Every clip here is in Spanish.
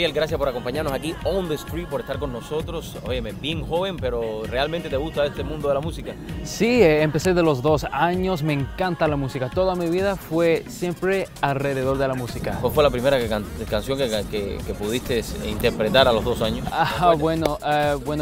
Gabriel, gracias por acompañarnos aquí on the street, por estar con nosotros. Óyeme, bien joven, pero ¿realmente te gusta este mundo de la música? Sí, empecé de los 2 años, me encanta la música. Toda mi vida fue siempre alrededor de la música. ¿Cuál fue la primera canción que pudiste interpretar a los 2 años? Ah, bueno,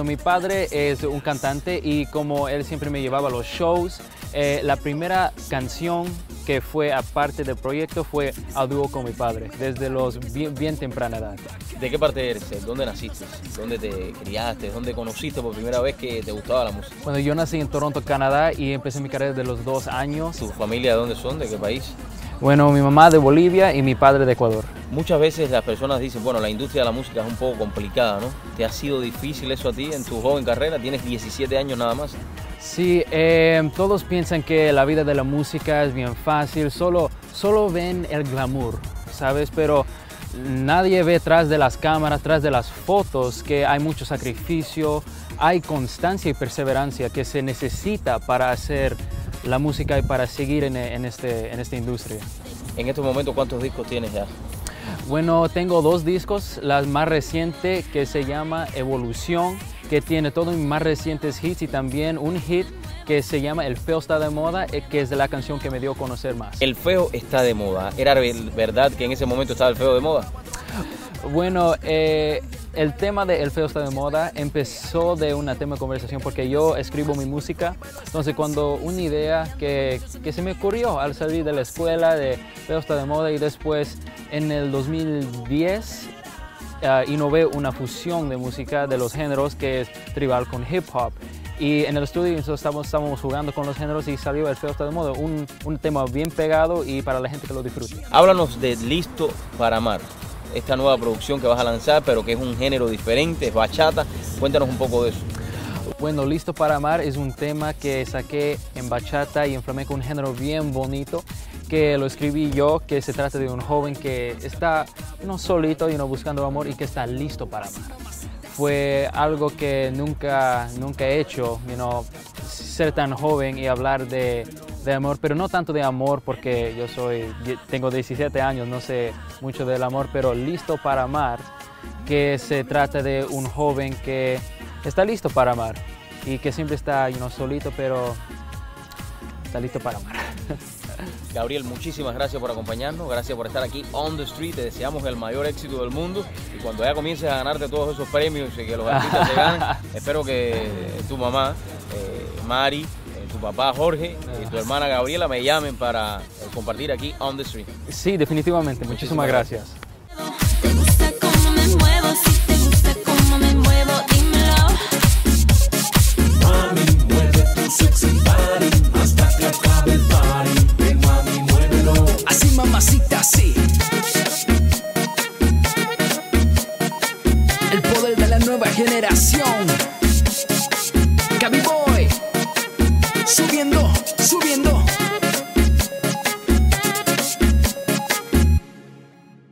mi padre es un cantante y como él siempre me llevaba a los shows, la primera canción que fue aparte del proyecto fue a dúo con mi padre, desde los bien temprana edad. ¿De qué parte eres? ¿Dónde naciste? ¿Dónde te criaste? ¿Dónde conociste por primera vez que te gustaba la música? Bueno, yo nací en Toronto, Canadá y empecé mi carrera desde los 2 años. ¿Tu familia de dónde son? ¿De qué país? Bueno, mi mamá de Bolivia y mi padre de Ecuador. Muchas veces las personas dicen, bueno, la industria de la música es un poco complicada, ¿no? ¿Te ha sido difícil eso a ti en tu joven carrera? Tienes 17 años nada más. Sí, todos piensan que la vida de la música es bien fácil, solo ven el glamour, ¿sabes? Pero nadie ve tras de las cámaras, tras de las fotos, que hay mucho sacrificio, hay constancia y perseverancia que se necesita para hacer la música y para seguir en esta industria. En estos momentos, ¿cuántos discos tienes ya? Bueno, tengo 2 discos, la más reciente que se llama Evolución, que tiene todos mis más recientes hits y también un hit que se llama El Feo Está de Moda, que es la canción que me dio a conocer más. El Feo Está de Moda. ¿Era verdad que en ese momento estaba el feo de moda? Bueno, el tema de El Feo Está de Moda empezó de un tema de conversación porque yo escribo mi música. Entonces cuando una idea que se me ocurrió al salir de la escuela de Feo Está de Moda y después en el 2010 innové una fusión de música de los géneros que es tribal con hip hop. Y en el estudio estábamos jugando con los géneros y salió El Feo Está de Moda, un tema bien pegado y para la gente que lo disfrute. Háblanos de Listo para Amar, esta nueva producción que vas a lanzar, pero que es un género diferente, es bachata. Cuéntanos un poco de eso. Bueno, Listo para Amar es un tema que saqué en bachata y en flamenco, un género bien bonito, que lo escribí yo, que se trata de un joven que está no solito y no buscando amor y que está listo para amar. Fue algo que nunca he hecho, you know, ser tan joven y hablar de amor, pero no tanto de amor porque tengo 17 años, no sé mucho del amor, pero listo para amar, que se trata de un joven que está listo para amar y que siempre está, you know, solito, pero está listo para amar. Gabriel, muchísimas gracias por acompañarnos, gracias por estar aquí on the street, te deseamos el mayor éxito del mundo y cuando ya comiences a ganarte todos esos premios y que los artistas te ganen, espero que tu mamá, Mari, tu papá Jorge y tu hermana Gabriela me llamen para compartir aquí on the street. Sí, definitivamente, muchísimas gracias. Generación.